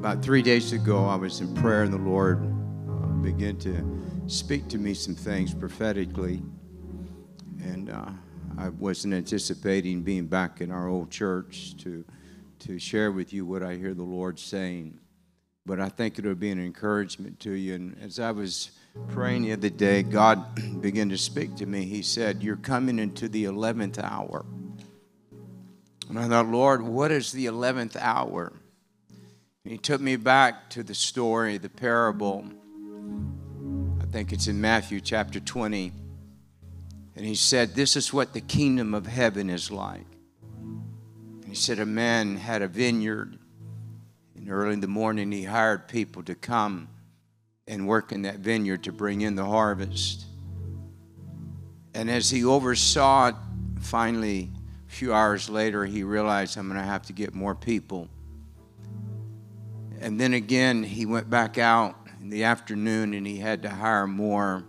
About 3 days ago, I was in prayer, and the Lord began to speak to me some things prophetically. And I wasn't anticipating being back in our old church to share with you what I hear the Lord saying. But I think it will be an encouragement to you. And as I was praying the other day, God began to speak to me. He said, "You're coming into the 11th hour." And I thought, "Lord, what is the 11th hour?" And He took me back to the story, the parable. I think it's in Matthew chapter 20. And He said, "This is what the kingdom of heaven is like." He said a man had a vineyard, and early in the morning he hired people to come and work in that vineyard to bring in the harvest. And as he oversaw it, finally, a few hours later, he realized, "I'm going to have to get more people." And then again, he went back out in the afternoon, and he had to hire more.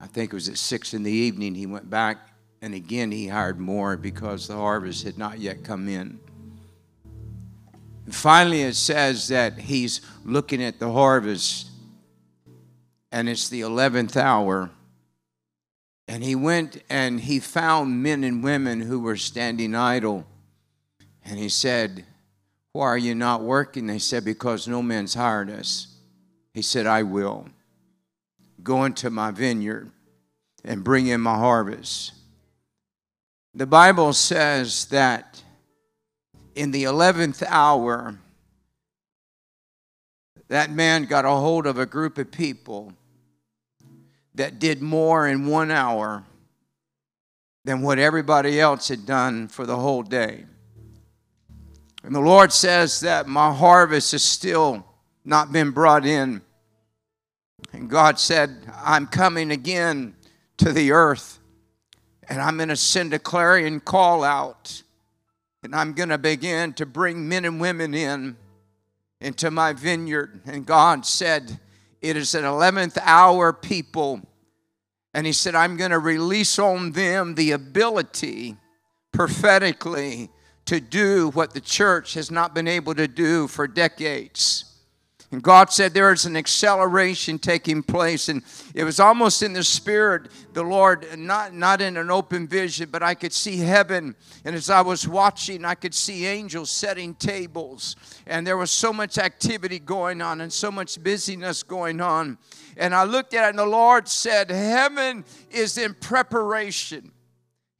I think it was at 6 in the evening he went back. And again, he hired more because the harvest had not yet come in. And finally, it says that he's looking at the harvest, and it's the 11th hour. And he went and he found men and women who were standing idle. And he said, "Why are you not working?" They said, "Because no man's hired us." He said, "I will. Go into my vineyard and bring in my harvest." The Bible says that in the 11th hour, that man got a hold of a group of people that did more in 1 hour than what everybody else had done for the whole day. And the Lord says that my harvest has still not been brought in. And God said, "I'm coming again to the earth. And I'm going to send a clarion call out. And I'm going to begin to bring men and women in into my vineyard." And God said, "It is an 11th hour people." And He said, "I'm going to release on them the ability prophetically to do what the church has not been able to do for decades." And God said there is an acceleration taking place. And it was almost in the spirit, the Lord, not in an open vision, but I could see heaven. And as I was watching, I could see angels setting tables. And there was so much activity going on and so much busyness going on. And I looked at it, and the Lord said, "Heaven is in preparation."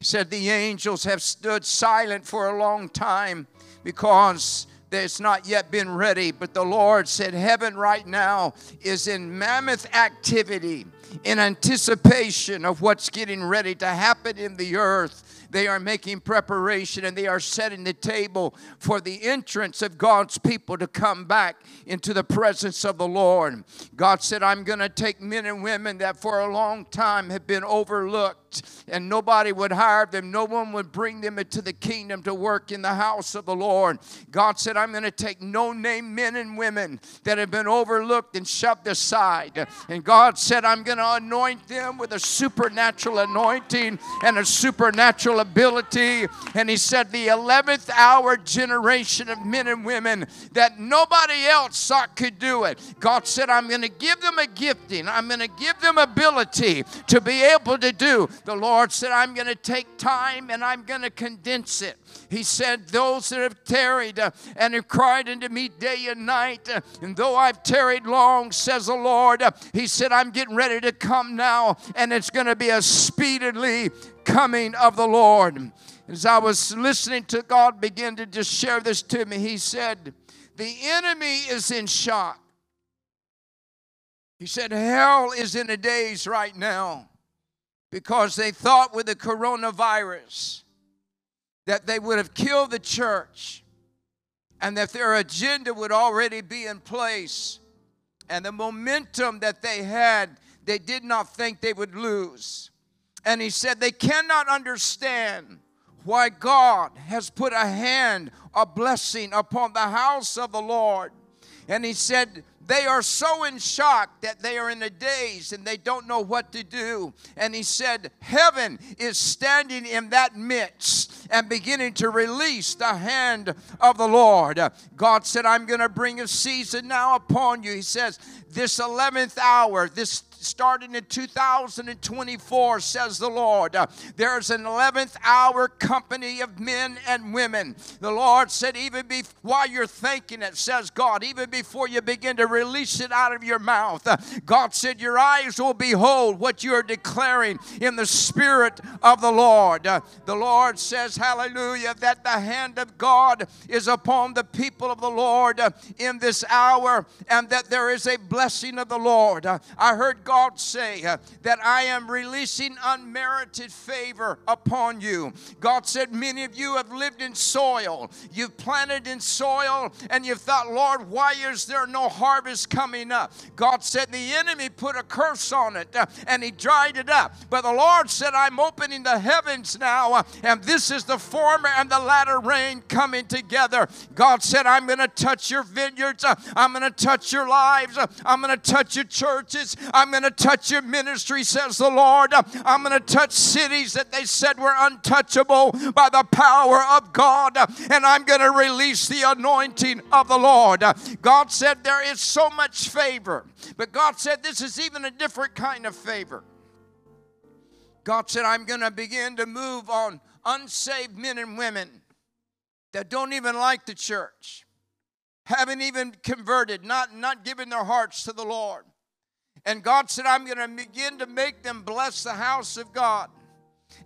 He said, "The angels have stood silent for a long time because it's not yet been ready." But the Lord said heaven right now is in mammoth activity in anticipation of what's getting ready to happen in the earth. They are making preparation, and they are setting the table for the entrance of God's people to come back into the presence of the Lord. God said, "I'm going to take men and women that for a long time have been overlooked, and nobody would hire them. No one would bring them into the kingdom to work in the house of the Lord." God said, "I'm going to take no-name men and women that have been overlooked and shoved aside." And God said, "I'm going to anoint them with a supernatural anointing and a supernatural ability." And He said, "The 11th hour generation of men and women that nobody else thought could do it." God said, "I'm going to give them a gifting. I'm going to give them ability to be able to do." The Lord said, "I'm going to take time and I'm going to condense it." He said, "Those that have tarried and have cried unto me day and night, and though I've tarried long, says the Lord," He said, "I'm getting ready to come now, and it's going to be a speedily coming of the Lord." As I was listening to God begin to just share this to me, He said, "The enemy is in shock." He said, "Hell is in a daze right now." Because they thought with the coronavirus that they would have killed the church and that their agenda would already be in place. And the momentum that they had, they did not think they would lose. And He said they cannot understand why God has put a hand, a blessing upon the house of the Lord. And He said They are so in shock that they are in a daze and they don't know what to do. And he said, heaven is standing in that midst and beginning to release the hand of the Lord. God said, I'm going to bring a season now upon you. He says, this 11th hour, this starting in 2024, says the Lord, there's an 11th hour company of men and women. The Lord said, even while you're thinking it, says God, even before you begin to release it out of your mouth, God said, your eyes will behold what you are declaring in the Spirit of the Lord. The Lord says, hallelujah, that the hand of God is upon the people of the Lord in this hour, and that there is a blessing of the Lord. I heard God say that I am releasing unmerited favor upon you. God said, many of you have lived in soil. You've planted in soil and you've thought, Lord, why is there no harvest coming up? God said, the enemy put a curse on it and he dried it up. But the Lord said, I'm opening the heavens now and this is the former and the latter rain coming together. God said, I'm going to touch your vineyards. I'm going to touch your lives. I'm going to touch your churches. I'm going to touch your ministry, says the Lord. I'm going to touch cities that they said were untouchable by the power of God. And I'm going to release the anointing of the Lord. God said there is so much favor. But God said this is even a different kind of favor. God said, I'm going to begin to move on unsaved men and women that don't even like the church, haven't even converted, not giving their hearts to the Lord. And God said, I'm going to begin to make them bless the house of God.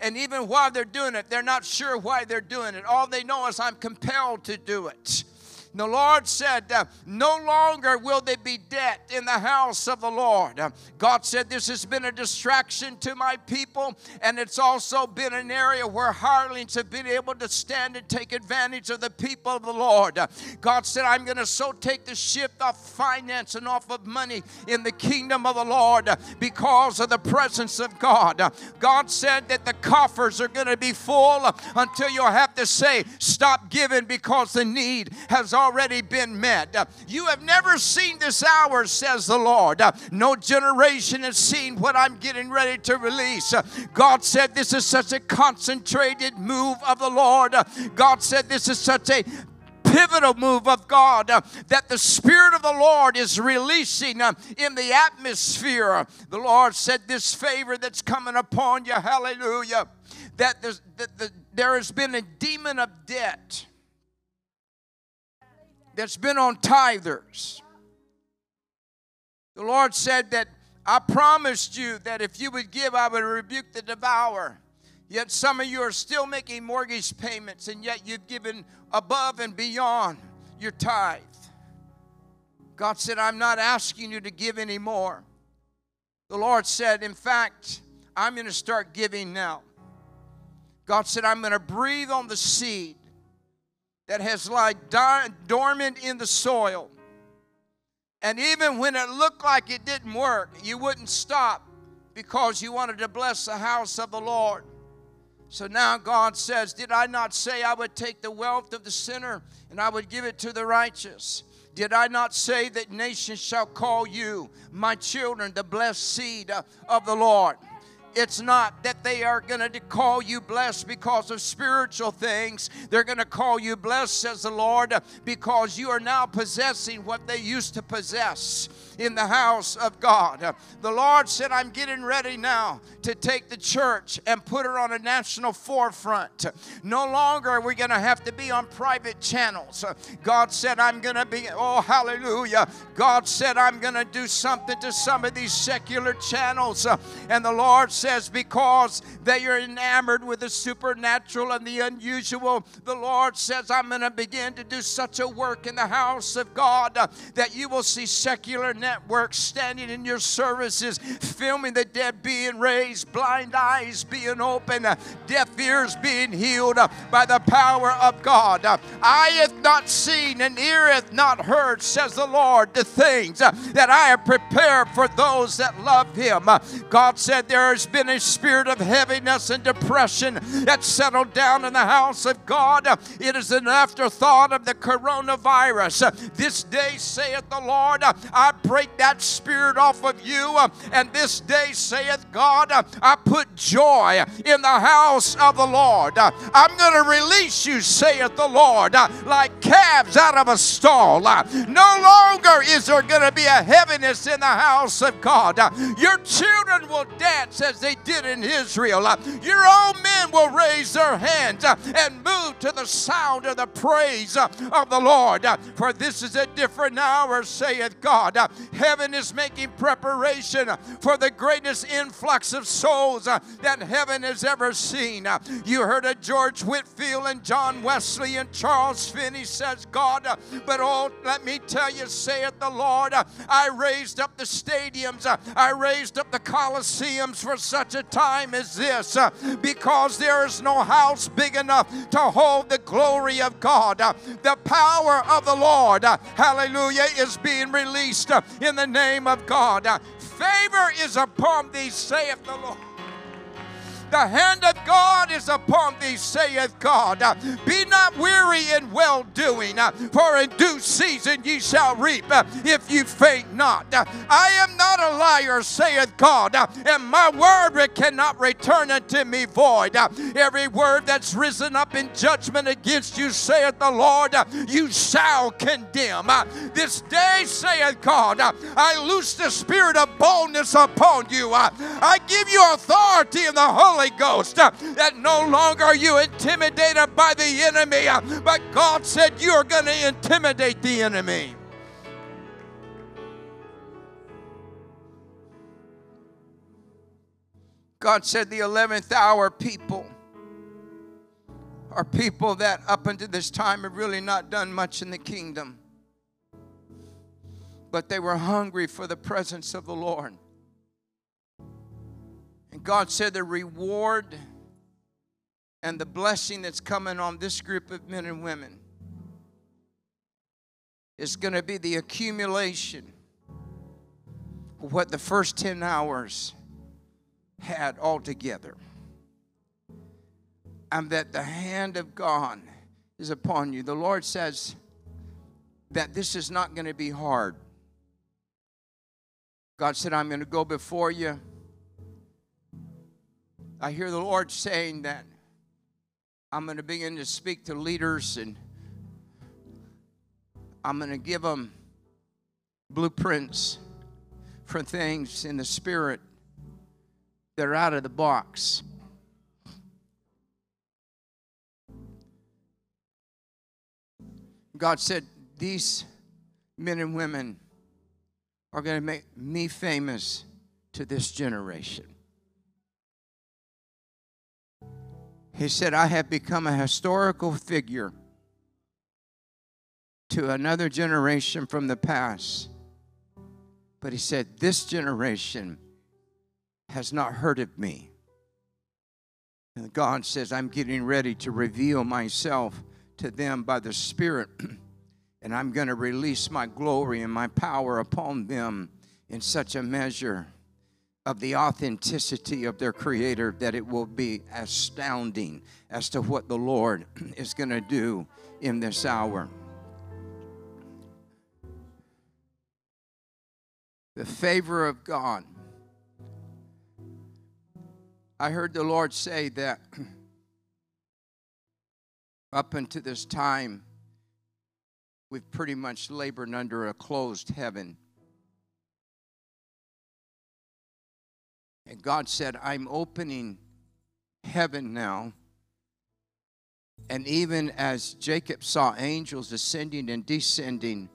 And even while they're doing it, they're not sure why they're doing it. All they know is I'm compelled to do it. And the Lord said, no longer will there be debt in the house of the Lord. God said, this has been a distraction to my people. And it's also been an area where hirelings have been able to stand and take advantage of the people of the Lord. God said, I'm going to so take the shift off finance and off of money in the kingdom of the Lord because of the presence of God. God said that the coffers are going to be full until you'll have to say, stop giving because the need has already been met. You have never seen this hour, says the Lord. No generation has seen what I'm getting ready to release. God said this is such a concentrated move of the Lord. God said this is such a pivotal move of God that the Spirit of the Lord is releasing in the atmosphere. The Lord said this favor that's coming upon you, hallelujah, that there has been a demon of debt that's been on tithers. The Lord said that I promised you that if you would give, I would rebuke the devourer. Yet some of you are still making mortgage payments, and yet you've given above and beyond your tithe. God said, I'm not asking you to give anymore. The Lord said, in fact, I'm going to start giving now. God said, I'm going to breathe on the seed that has lied dormant in the soil. And even when it looked like it didn't work, you wouldn't stop because you wanted to bless the house of the Lord. So now God says, did I not say I would take the wealth of the sinner and I would give it to the righteous? Did I not say that nations shall call you, my children, the blessed seed of the Lord? It's not that they are going to call you blessed because of spiritual things. They're going to call you blessed, says the Lord, because you are now possessing what they used to possess in the house of God. The Lord said, I'm getting ready now to take the church and put her on a national forefront. No longer are we going to have to be on private channels. God said, I'm going to be, oh, hallelujah. God said, I'm going to do something to some of these secular channels. And the Lord said, because they are enamored with the supernatural and the unusual, the Lord says, I'm going to begin to do such a work in the house of God that you will see secular networks standing in your services, filming the dead being raised, blind eyes being opened, deaf ears being healed by the power of God. Eye hath not seen and ear hath not heard, says the Lord, the things that I have prepared for those that love him. God said there has been been a spirit of heaviness and depression that's settled down in the house of God, it is an afterthought of the coronavirus. This day saith the Lord, I break that spirit off of you. And this day saith God, I put joy in the house of the Lord. I'm going to release you, saith the Lord, like calves out of a stall. No longer is there going to be a heaviness in the house of God. Your children will dance as they did in Israel. Your old men will raise their hands and move to the sound of the praise of the Lord. For this is a different hour, saith God. Heaven is making preparation for the greatest influx of souls that heaven has ever seen. You heard of George Whitfield and John Wesley and Charles Finney, says God. But oh, let me tell you, saith the Lord, I raised up the stadiums, I raised up the coliseums for such a time as this, because there is no house big enough to hold the glory of God. The power of the Lord, hallelujah, is being released in the name of God. Favor is upon thee, saith the Lord. The hand of God is upon thee, saith God. Be not weary in well-doing, for in due season ye shall reap, if you faint not. I am not a liar, saith God, and my word cannot return unto me void. Every word that's risen up in judgment against you, saith the Lord, you shall condemn. This day, saith God, I loose the spirit of boldness upon you. I give you authority in the Holy Ghost, that no longer are you intimidated by the enemy, but God said you're going to intimidate the enemy. God said the 11th hour people are people that up until this time have really not done much in the kingdom, but they were hungry for the presence of the Lord. God said the reward and the blessing that's coming on this group of men and women is going to be the accumulation of what the first 10 hours had altogether. And that the hand of God is upon you. The Lord says that this is not going to be hard. God said, I'm going to go before you. I hear the Lord saying that I'm going to begin to speak to leaders, and I'm going to give them blueprints for things in the spirit that are out of the box. God said, these men and women are going to make me famous to this generation. He said, I have become a historical figure to another generation from the past. But he said, this generation has not heard of me. And God says, I'm getting ready to reveal myself to them by the Spirit. And I'm going to release my glory and my power upon them in such a measure of the authenticity of their Creator that it will be astounding as to what the Lord is going to do in this hour. The favor of God. I heard the Lord say that up until this time, we've pretty much labored under a closed heaven. And God said, I'm opening heaven now. And even as Jacob saw angels ascending and descending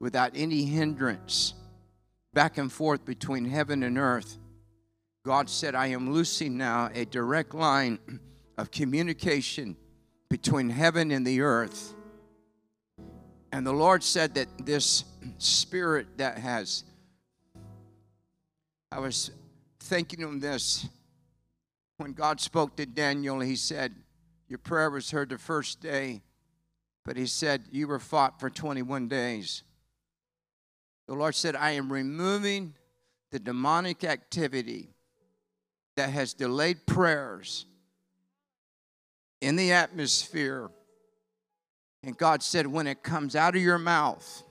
without any hindrance back and forth between heaven and earth, God said, I am loosing now a direct line of communication between heaven and the earth. And the Lord said that this spirit that has, I was thinking on this, when God spoke to Daniel, he said, your prayer was heard the first day, but he said, you were fought for 21 days. The Lord said, I am removing the demonic activity that has delayed prayers in the atmosphere. And God said, when it comes out of your mouth,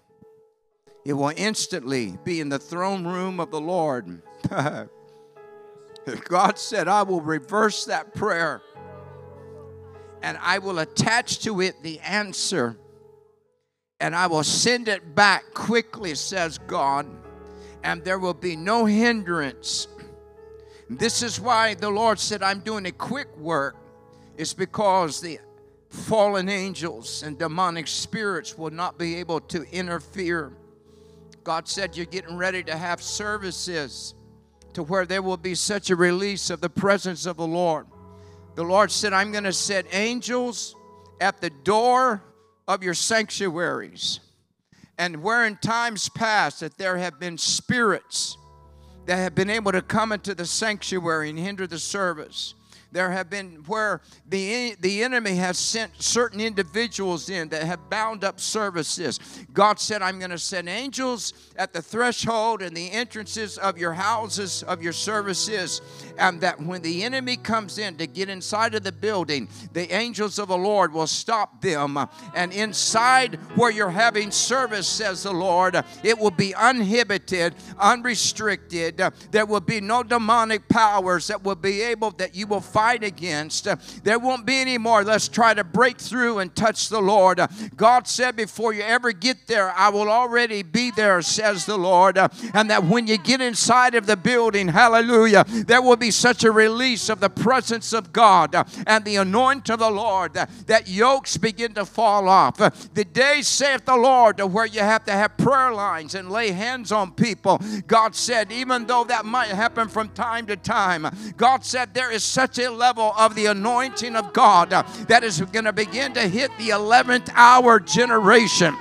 it will instantly be in the throne room of the Lord. God said, I will reverse that prayer, and I will attach to it the answer, and I will send it back quickly, says God, and there will be no hindrance. This is why the Lord said, I'm doing a quick work. It's because the fallen angels and demonic spirits will not be able to interfere. God said, you're getting ready to have services to where there will be such a release of the presence of the Lord. The Lord said, I'm going to set angels at the door of your sanctuaries. And where in times past that there have been spirits that have been able to come into the sanctuary and hinder the service, there have been where the enemy has sent certain individuals in that have bound up services. God said, I'm going to send angels at the threshold and the entrances of your houses, of your services, and that when the enemy comes in to get inside of the building, the angels of the Lord will stop them. And inside where you're having service, says the Lord, it will be uninhibited, unrestricted. There will be no demonic powers that will be able, that you will find against. There won't be any more. Let's try to break through and touch the Lord. God said, before you ever get there, I will already be there, says the Lord. And that when you get inside of the building, hallelujah, there will be such a release of the presence of God and the anointing of the Lord that yokes begin to fall off. The day, saith the Lord, to where you have to have prayer lines and lay hands on people. God said, even though that might happen from time to time, God said, there is such a level of the anointing of God that is going to begin to hit the 11th hour generation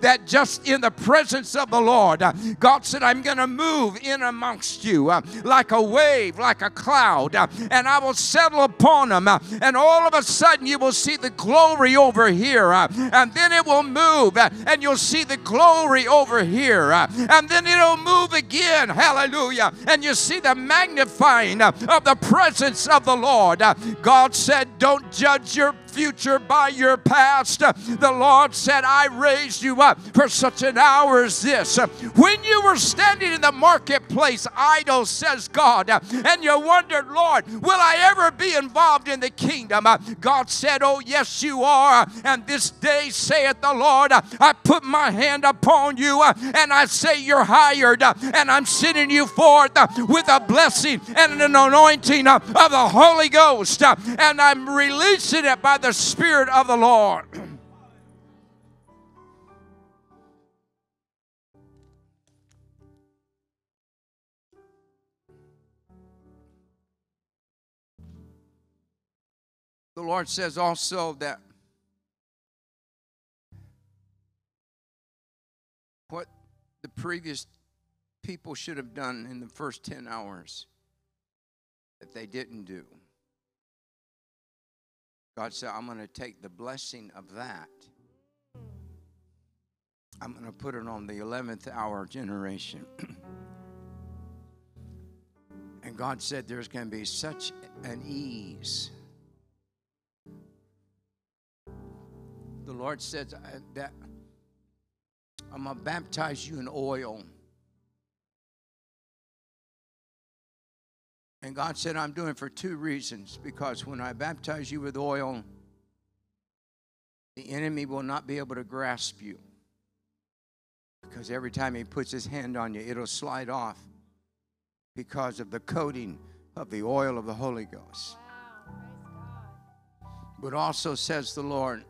that just in the presence of the Lord, God said, I'm going to move in amongst you like a wave, like a cloud, and I will settle upon them, and all of a sudden you will see the glory over here, and then it will move, and you'll see the glory over here, and then it'll move again, hallelujah, and you see the magnifying of the presence of the Lord. God said, don't judge your future by your past. The Lord said, I raised you up for such an hour as this. When you were standing in the marketplace idle, says God, and you wondered, Lord, will I ever be involved in the kingdom? God said, oh yes you are, and this day saith the Lord, I put my hand upon you, and I say you're hired, and I'm sending you forth with a blessing and an anointing of the Holy Ghost, and I'm releasing it by the Spirit of the Lord. The Lord says also that what the previous people should have done in the first 10 hours that they didn't do, God said, I'm going to take the blessing of that. I'm going to put it on the 11th hour generation. And God said, there's going to be such an ease. The Lord says that I'm going to baptize you in oil. And God said, I'm doing it for two reasons. Because when I baptize you with oil, the enemy will not be able to grasp you. Because every time he puts his hand on you, it'll slide off because of the coating of the oil of the Holy Ghost. Wow, praise God. But also, says the Lord,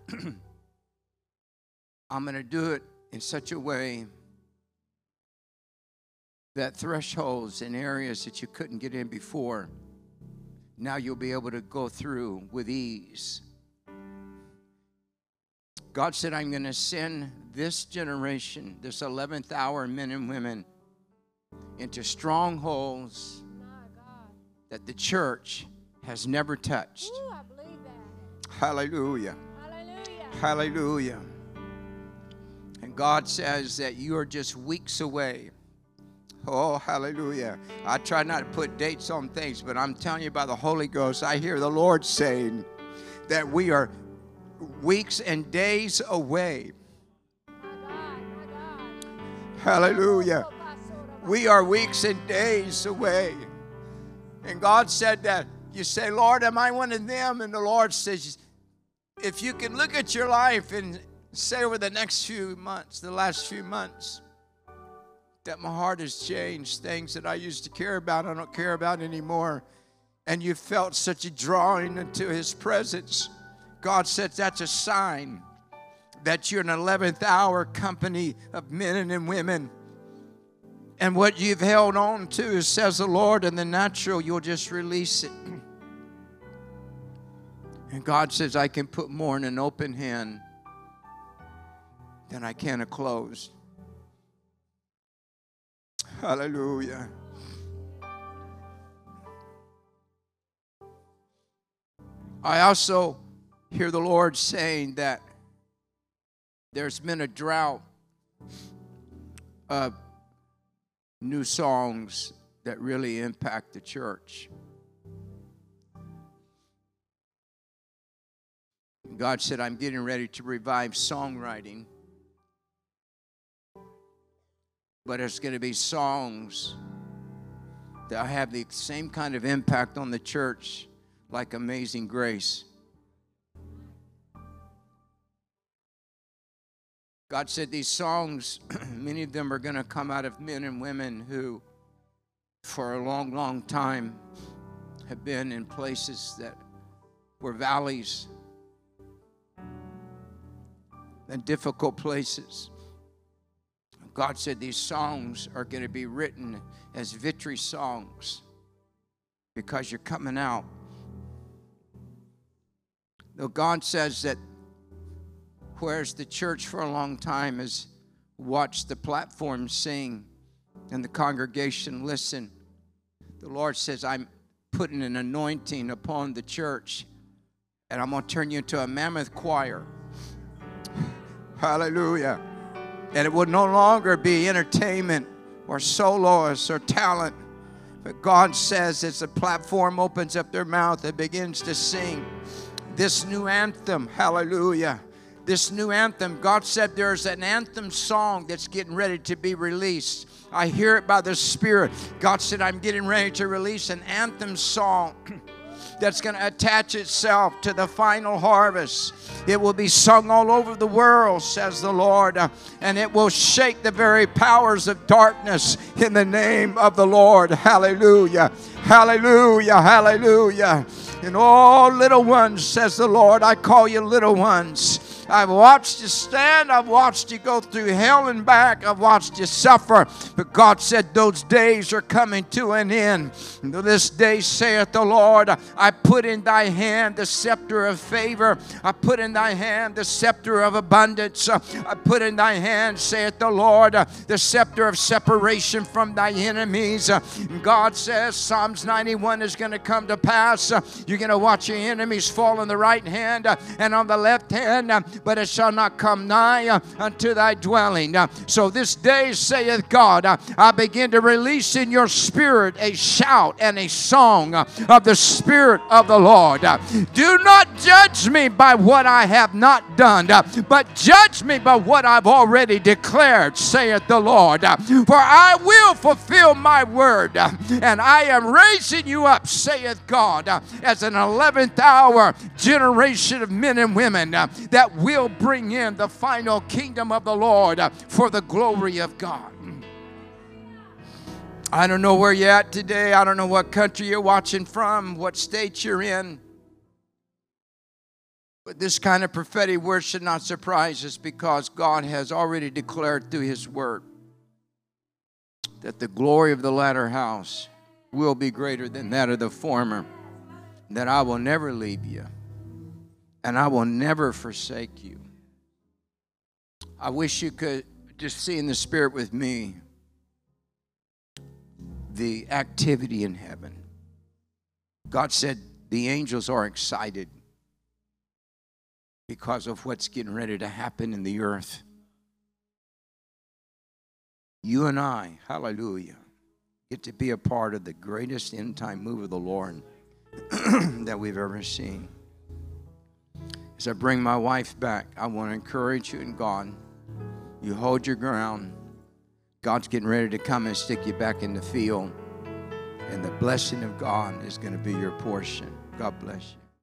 I'm going to do it in such a way that thresholds in areas that you couldn't get in before, now you'll be able to go through with ease. God said, I'm going to send this generation, this 11th hour men and women, into strongholds that the church has never touched. Ooh, I believe that. Hallelujah. Hallelujah. Hallelujah. And God says that you are just weeks away. Oh, hallelujah. I try not to put dates on things, but I'm telling you by the Holy Ghost, I hear the Lord saying that we are weeks and days away. Hallelujah. We are weeks and days away. And God said that. You say, Lord, am I one of them? And the Lord says, if you can look at your life and say over the next few months, the last few months, that my heart has changed. Things that I used to care about, I don't care about anymore. And you felt such a drawing into His presence. God said that's a sign that you're an 11th hour company of men and women. And what you've held on to, says the Lord, in the natural, you'll just release it. And God says, I can put more in an open hand than I can a closed. Hallelujah. I also hear the Lord saying that there's been a drought of new songs that really impact the church. God said, I'm getting ready to revive songwriting. But it's going to be songs that have the same kind of impact on the church like Amazing Grace. God said these songs, many of them are going to come out of men and women who for a long, long time have been in places that were valleys and difficult places. God said these songs are going to be written as victory songs because you're coming out. Though God says that whereas the church for a long time has watched the platform sing and the congregation listen, the Lord says, I'm putting an anointing upon the church and I'm going to turn you into a mammoth choir. Hallelujah. And it will no longer be entertainment or soloists or talent. But God says as the platform opens up their mouth and begins to sing this new anthem, hallelujah, this new anthem, God said there's an anthem song that's getting ready to be released. I hear it by the Spirit. God said, I'm getting ready to release an anthem song that's going to attach itself to the final harvest. It will be sung all over the world, says the Lord, and it will shake the very powers of darkness in the name of the Lord. Hallelujah, hallelujah, hallelujah. And oh, little ones, says the Lord, I call you little ones. I've watched you stand. I've watched you go through hell and back. I've watched you suffer. But God said those days are coming to an end. And this day saith the Lord, I put in thy hand the scepter of favor. I put in thy hand the scepter of abundance. I put in thy hand, saith the Lord, the scepter of separation from thy enemies. And God says Psalms 91 is going to come to pass. You're going to watch your enemies fall on the right hand and on the left hand. But it shall not come nigh unto thy dwelling. So this day saith God, I begin to release in your spirit a shout and a song of the Spirit of the Lord. Do not judge me by what I have not done, but judge me by what I've already declared, saith the Lord. For I will fulfill my word, and I am raising you up, saith God, as an 11th hour generation of men and women that will bring in the final kingdom of the Lord for the glory of God. I don't know where you're at today. I don't know what country you're watching from, what state you're in. But this kind of prophetic word should not surprise us because God has already declared through His word that the glory of the latter house will be greater than that of the former, that I will never leave you. And I will never forsake you. I wish you could just see in the Spirit with me the activity in heaven. God said the angels are excited because of what's getting ready to happen in the earth. You and I, hallelujah, get to be a part of the greatest end-time move of the Lord that we've ever seen. As I bring my wife back, I want to encourage you in God. You hold your ground. God's getting ready to come and stick you back in the field. And the blessing of God is going to be your portion. God bless you.